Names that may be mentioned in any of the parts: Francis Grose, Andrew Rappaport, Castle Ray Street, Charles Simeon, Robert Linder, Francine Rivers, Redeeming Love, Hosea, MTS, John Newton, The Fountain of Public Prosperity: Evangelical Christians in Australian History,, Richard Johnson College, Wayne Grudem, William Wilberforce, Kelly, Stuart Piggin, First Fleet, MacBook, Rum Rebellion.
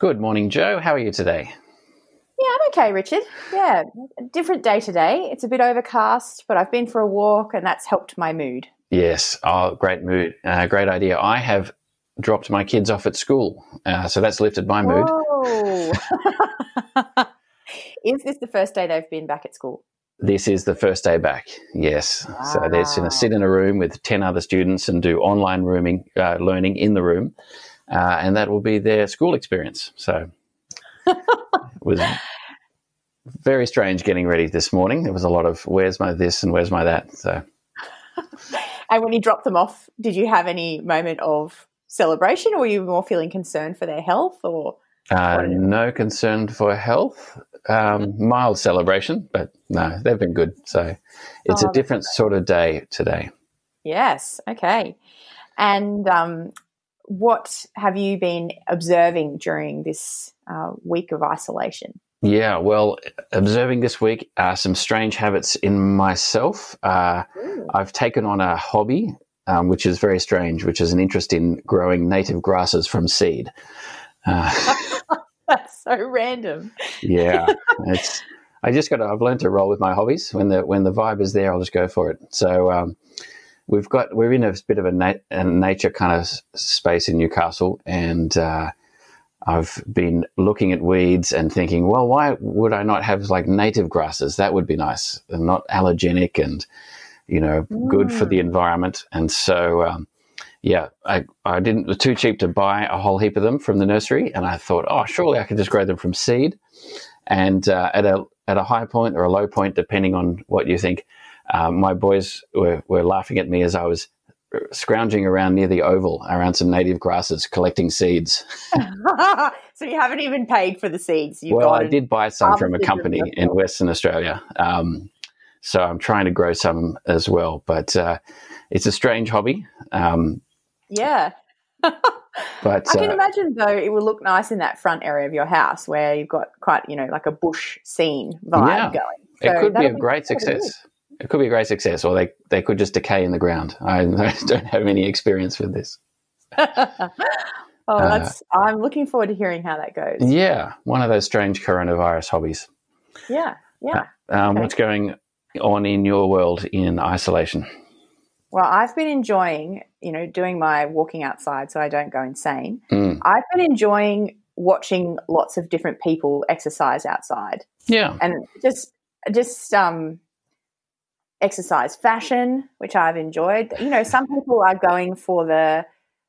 Good morning, Joe. How are you today? Yeah, I'm okay, Richard. Yeah, different day today. It's a bit overcast, but I've been for a walk and that's helped my mood. Yes. Oh, great mood. Great idea. I have dropped my kids off at school, so that's lifted my mood. Whoa. Is this the first day they've been back at school? This is the first day back, yes. Wow. So they're going to sit in a room with 10 other students and do online learning in the room, and that will be their school experience. So it was very strange getting ready this morning. There was a lot of where's my this and where's my that. So. And when you dropped them off, did you have any moment of celebration, or were you more feeling concerned for their health? Or no concern for health. Mild celebration, but no, they've been good. So it's a different sort of day today. Yes, okay. And what have you been observing during this week of isolation? Yeah, well, observing this week some strange habits in myself. I've taken on a hobby, which is very strange, which is an interest in growing native grasses from seed. That's so random. Yeah, I've learned to roll with my hobbies. When the vibe is there, I'll just go for it. So we're in a bit of a nature kind of space in Newcastle, and I've been looking at weeds and thinking, well, why would I not have like native grasses? That would be nice and not allergenic, and good for the environment. And so. Yeah, I didn't. It was too cheap to buy a whole heap of them from the nursery, and I thought, surely I could just grow them from seed. And at a high point or a low point, depending on what you think, my boys were laughing at me as I was scrounging around near the oval around some native grasses, collecting seeds. So you haven't even paid for the seeds. I did buy some from a company in Western Australia. So I'm trying to grow some as well, but it's a strange hobby. Yeah. But I can imagine, though, it will look nice in that front area of your house where you've got quite, like a bush scene vibe going. So it could be a great success. It could be a great success, or they could just decay in the ground. I don't have any experience with this. I'm looking forward to hearing how that goes. Yeah, one of those strange coronavirus hobbies. Yeah, yeah. Okay. What's going on in your world in isolation? Well, I've been enjoying, doing my walking outside so I don't go insane. I've been enjoying watching lots of different people exercise outside. Yeah. And just exercise fashion, which I've enjoyed. Some people are going for the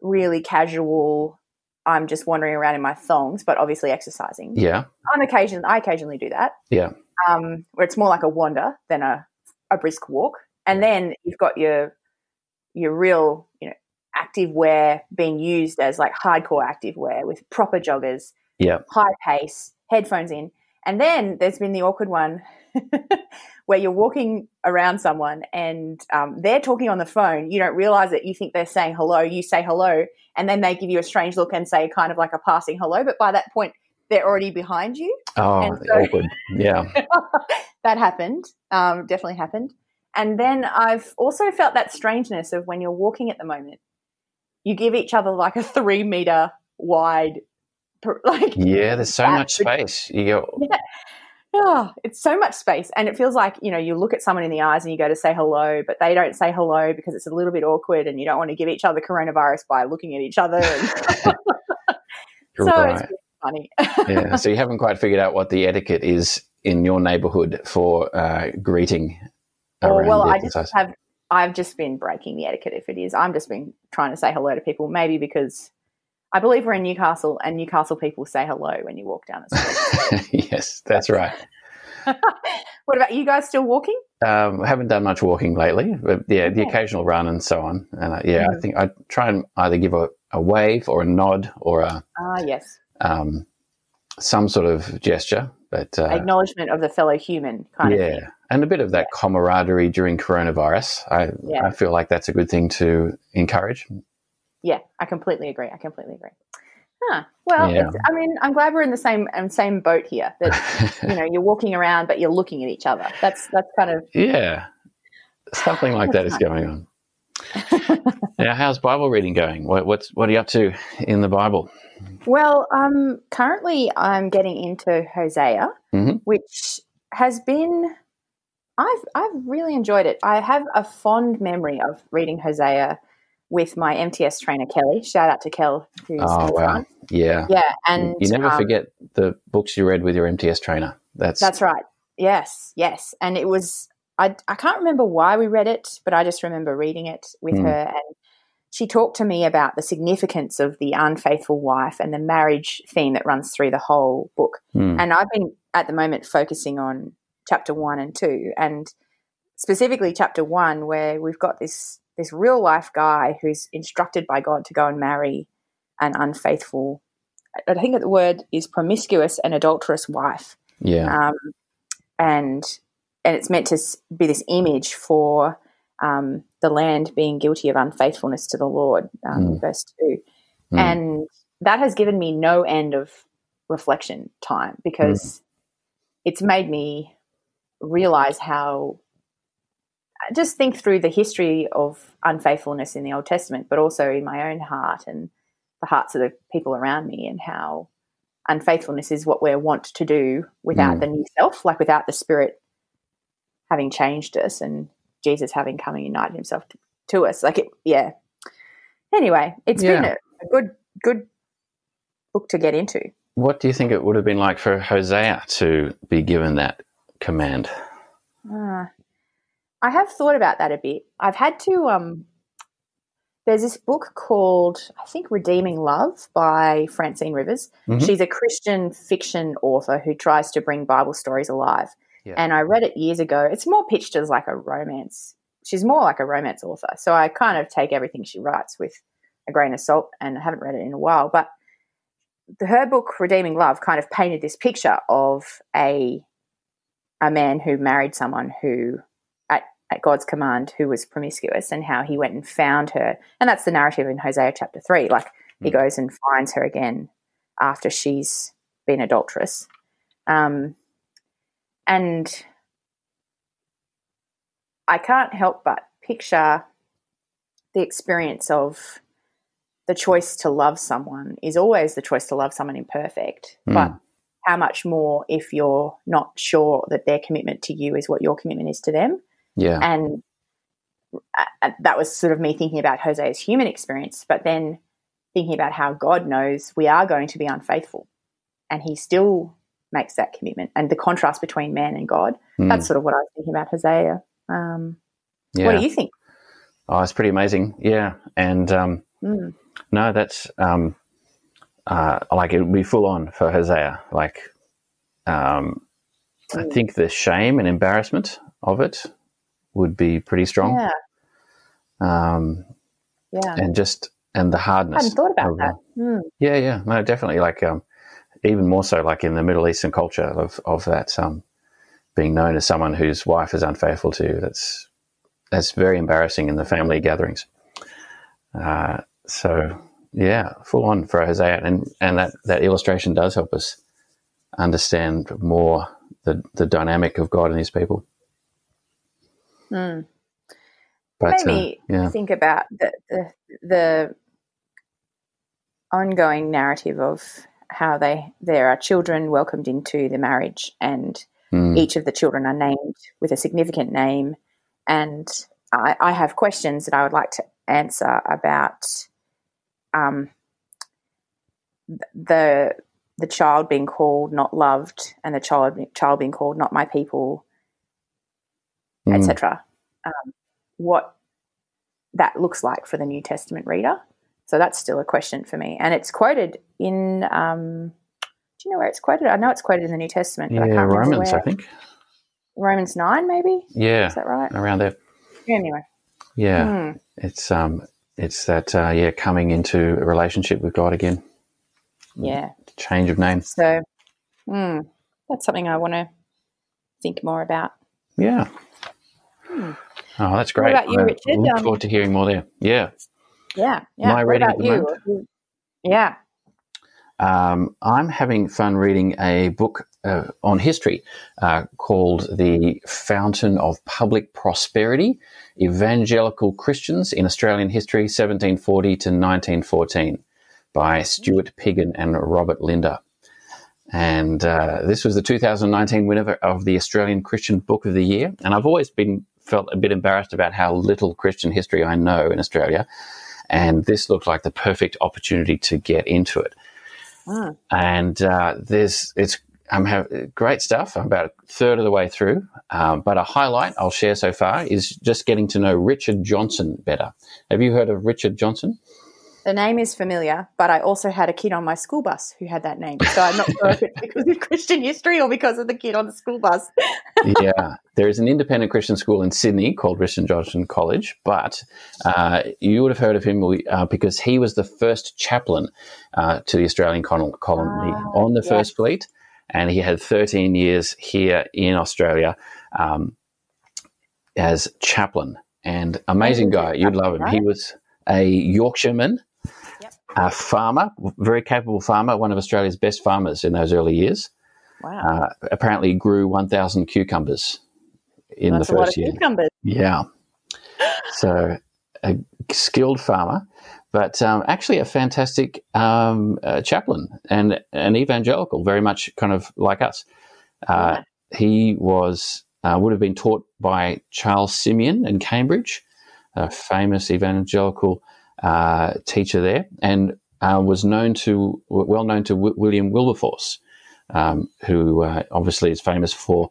really casual, I'm just wandering around in my thongs, but obviously exercising. Yeah. I occasionally do that. Yeah. Where it's more like a wander than a brisk walk. And then you've got your real, active wear being used as like hardcore active wear with proper joggers, high pace, headphones in. And then there's been the awkward one where you're walking around someone and they're talking on the phone. You don't realise it. You think they're saying hello. You say hello, and then they give you a strange look and say kind of like a passing hello. But by that point, they're already behind you. Oh, and so awkward. Yeah. That happened. Definitely happened. And then I've also felt that strangeness of when you're walking at the moment, you give each other like a 3 meter wide, like there's so much space. It's so much space, and it feels like you look at someone in the eyes and you go to say hello, but they don't say hello because it's a little bit awkward, and you don't want to give each other coronavirus by looking at each other. So right. It's really funny. Yeah. So you haven't quite figured out what the etiquette is in your neighbourhood for greeting. I've just been breaking the etiquette if it is. I'm just been trying to say hello to people, maybe because I believe we're in Newcastle and Newcastle people say hello when you walk down the street. Yes, that's right. What about you guys still walking? I haven't done much walking lately, but the occasional run and so on. And I think I try and either give a wave or a nod or some sort of gesture. But, acknowledgement of the fellow human kind of thing. Yeah, and a bit of that camaraderie during coronavirus. I feel like that's a good thing to encourage. Yeah, I completely agree. Huh. Well, I'm glad we're in the same boat here. That you're walking around, but you're looking at each other. That's kind of something like that is going on. Now, how's Bible reading going? What are you up to in the Bible? Well, currently I'm getting into Hosea, which has been I've really enjoyed it. I have a fond memory of reading Hosea with my MTS trainer Kelly. Shout out to Kel. Who's wow. Yeah, and you never forget the books you read with your MTS trainer. That's right. Yes, and it was I can't remember why we read it, but I just remember reading it with her, and she talked to me about the significance of the unfaithful wife and the marriage theme that runs through the whole book. And I've been at the moment focusing on chapter 1 and 2, and specifically chapter 1, where we've got this real life guy who's instructed by God to go and marry an unfaithful, I think the word is promiscuous and adulterous wife. Yeah. And it's meant to be this image for the land being guilty of unfaithfulness to the Lord, verse 2. And that has given me no end of reflection time, because it's made me realize how – just think through the history of unfaithfulness in the Old Testament, but also in my own heart and the hearts of the people around me, and how unfaithfulness is what we want to do without the new self, like without the Spirit having changed us and Jesus having come and united himself to us. Like, anyway, it's been a good book to get into. What do you think it would have been like for Hosea to be given that command? I have thought about that a bit. I've had to there's this book called, I think, Redeeming Love by Francine Rivers. She's a Christian fiction author who tries to bring Bible stories alive. Yeah. And I read it years ago. It's more pitched as like a romance. She's more like a romance author. So I kind of take everything she writes with a grain of salt, and I haven't read it in a while. But her book, Redeeming Love, kind of painted this picture of a man who married someone who, at God's command, who was promiscuous, and how he went and found her. And that's the narrative in Hosea chapter 3. Like, he goes and finds her again after she's been adulterous. And I can't help but picture the experience of the choice to love someone is always the choice to love someone imperfect, but how much more if you're not sure that their commitment to you is what your commitment is to them. Yeah. And that was sort of me thinking about Hosea's human experience, but then thinking about how God knows we are going to be unfaithful, and he still makes that commitment, and the contrast between man and God. That's sort of what I was thinking about Hosea. What do you think? Oh, it's pretty amazing. Yeah. And no, that's like, it would be full on for Hosea. Like, I think the shame and embarrassment of it would be pretty strong. Yeah. And just, and the hardness. I hadn't thought about that. Yeah. No, definitely. Like, even more so, like, in the Middle Eastern culture of that being known as someone whose wife is unfaithful to you. That's very embarrassing in the family gatherings. So, yeah, full on for Hosea. And that illustration does help us understand more the dynamic of God and his people. But, it made me think about the ongoing narrative of how there are children welcomed into the marriage, and each of the children are named with a significant name. And I have questions that I would like to answer about the child being called not loved, and the child being called not my people, etc. What that looks like for the New Testament reader. So that's still a question for me. And it's quoted in do you know where it's quoted? I know it's quoted in the New Testament. But I can't Romans, I think. Romans 9 maybe? Yeah. Is that right? Around there. Anyway. Yeah. It's that, coming into a relationship with God again. Yeah. Change of name. So that's something I want to think more about. Yeah. Oh, that's great. What about you, Richard? Look forward to hearing more there. Yeah. Yeah. My reading at the moment. Yeah. I'm having fun reading a book on history called The Fountain of Public Prosperity: Evangelical Christians in Australian History, 1740 to 1914, by Stuart Piggin and Robert Linder. And this was the 2019 winner of the Australian Christian Book of the Year. And I've always felt a bit embarrassed about how little Christian history I know in Australia. And this looked like the perfect opportunity to get into it. Mm. And I'm having great stuff. I'm about a third of the way through. But a highlight I'll share so far is just getting to know Richard Johnson better. Have you heard of Richard Johnson? The name is familiar, but I also had a kid on my school bus who had that name. So I'm not sure if it's because of Christian history or because of the kid on the school bus. Yeah. There is an independent Christian school in Sydney called Richard Johnson College, but you would have heard of him because he was the first chaplain to the Australian colony on the First Fleet, and he had 13 years here in Australia as chaplain. And amazing guy. You'd love him. Right? He was a Yorkshireman. A farmer, very capable farmer, one of Australia's best farmers in those early years. Wow. Apparently grew 1,000 cucumbers in the first year. That's a lot of year. Cucumbers. Yeah. So a skilled farmer, but actually a fantastic chaplain and an evangelical, very much kind of like us. He was would have been taught by Charles Simeon in Cambridge, a famous evangelical teacher there, and was well known to William Wilberforce, who obviously is famous for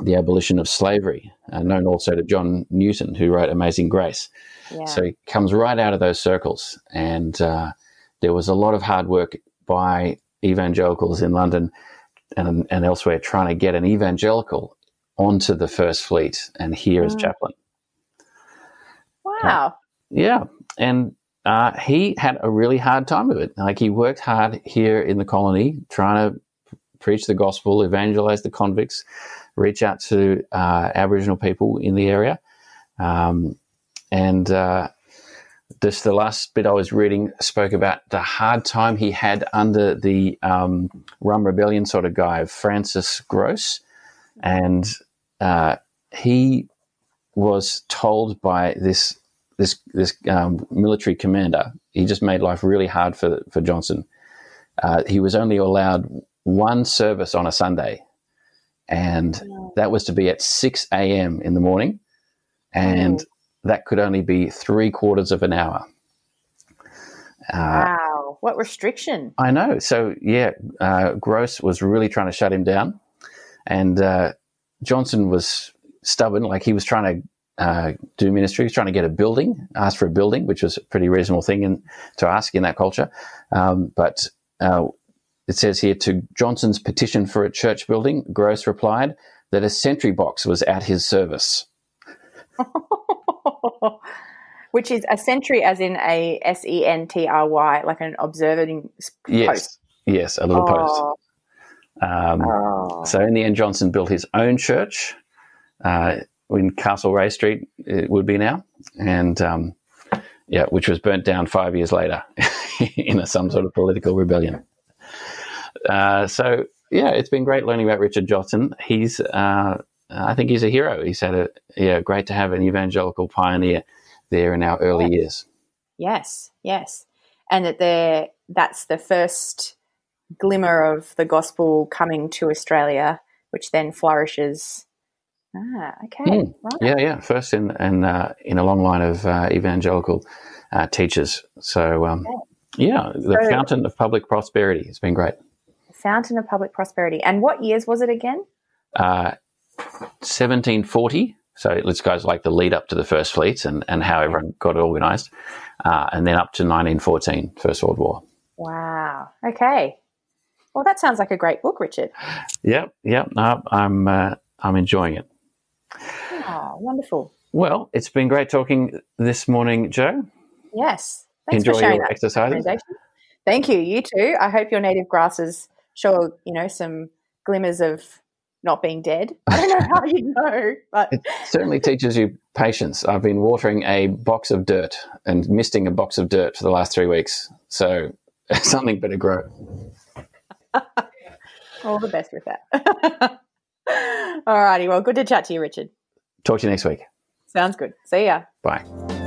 the abolition of slavery, known also to John Newton, who wrote Amazing Grace. Yeah. So he comes right out of those circles, and there was a lot of hard work by evangelicals in London and elsewhere trying to get an evangelical onto the First Fleet and here as chaplain. Wow. Yeah, and he had a really hard time of it. Like, he worked hard here in the colony trying to preach the gospel, evangelize the convicts, reach out to Aboriginal people in the area. Just the last bit I was reading spoke about the hard time he had under the Rum Rebellion sort of guy, Francis Grose, and he was told by this military commander, he just made life really hard for Johnson. He was only allowed one service on a Sunday, and that was to be at 6 a.m. in the morning, and that could only be 3/4 of an hour. Wow, what restriction. I know. So, yeah, Grose was really trying to shut him down, and Johnson was stubborn. Like, he was trying to do ministry. He was trying to get a building, asked for a building, which was a pretty reasonable thing to ask in that culture. But it says here, to Johnson's petition for a church building, Grose replied that a sentry box was at his service. Which is a sentry as in a S-E-N-T-R-Y, like an observing post. Yes, a little post. So in the end, Johnson built his own church, in Castle Ray Street, it would be now, and which was burnt down 5 years later in some sort of political rebellion. It's been great learning about Richard Johnson. He's, I think, he's a hero. He's had great to have an evangelical pioneer there in our early years. Yes, and that's the first glimmer of the gospel coming to Australia, which then flourishes. Right. Yeah. First in a long line of evangelical teachers. So, The Fountain of Public Prosperity. It's been great. Fountain of Public Prosperity. And what years was it again? 1740. So it goes like the lead up to the First Fleet and how everyone got organised. And then up to 1914, First World War. Wow. Okay. Well, that sounds like a great book, Richard. Yep. No, I'm enjoying it. Oh, wonderful. Well, it's been great talking this morning, Jo. Yes. Thanks for sharing that. Enjoy your exercises. Thank you. You too. I hope your native grasses show, some glimmers of not being dead. I don't know how but it certainly teaches you patience. I've been watering a box of dirt and misting a box of dirt for the last 3 weeks. So something better grow. All the best with that. All righty. Well, good to chat to you, Richard. Talk to you next week. Sounds good. See ya. Bye.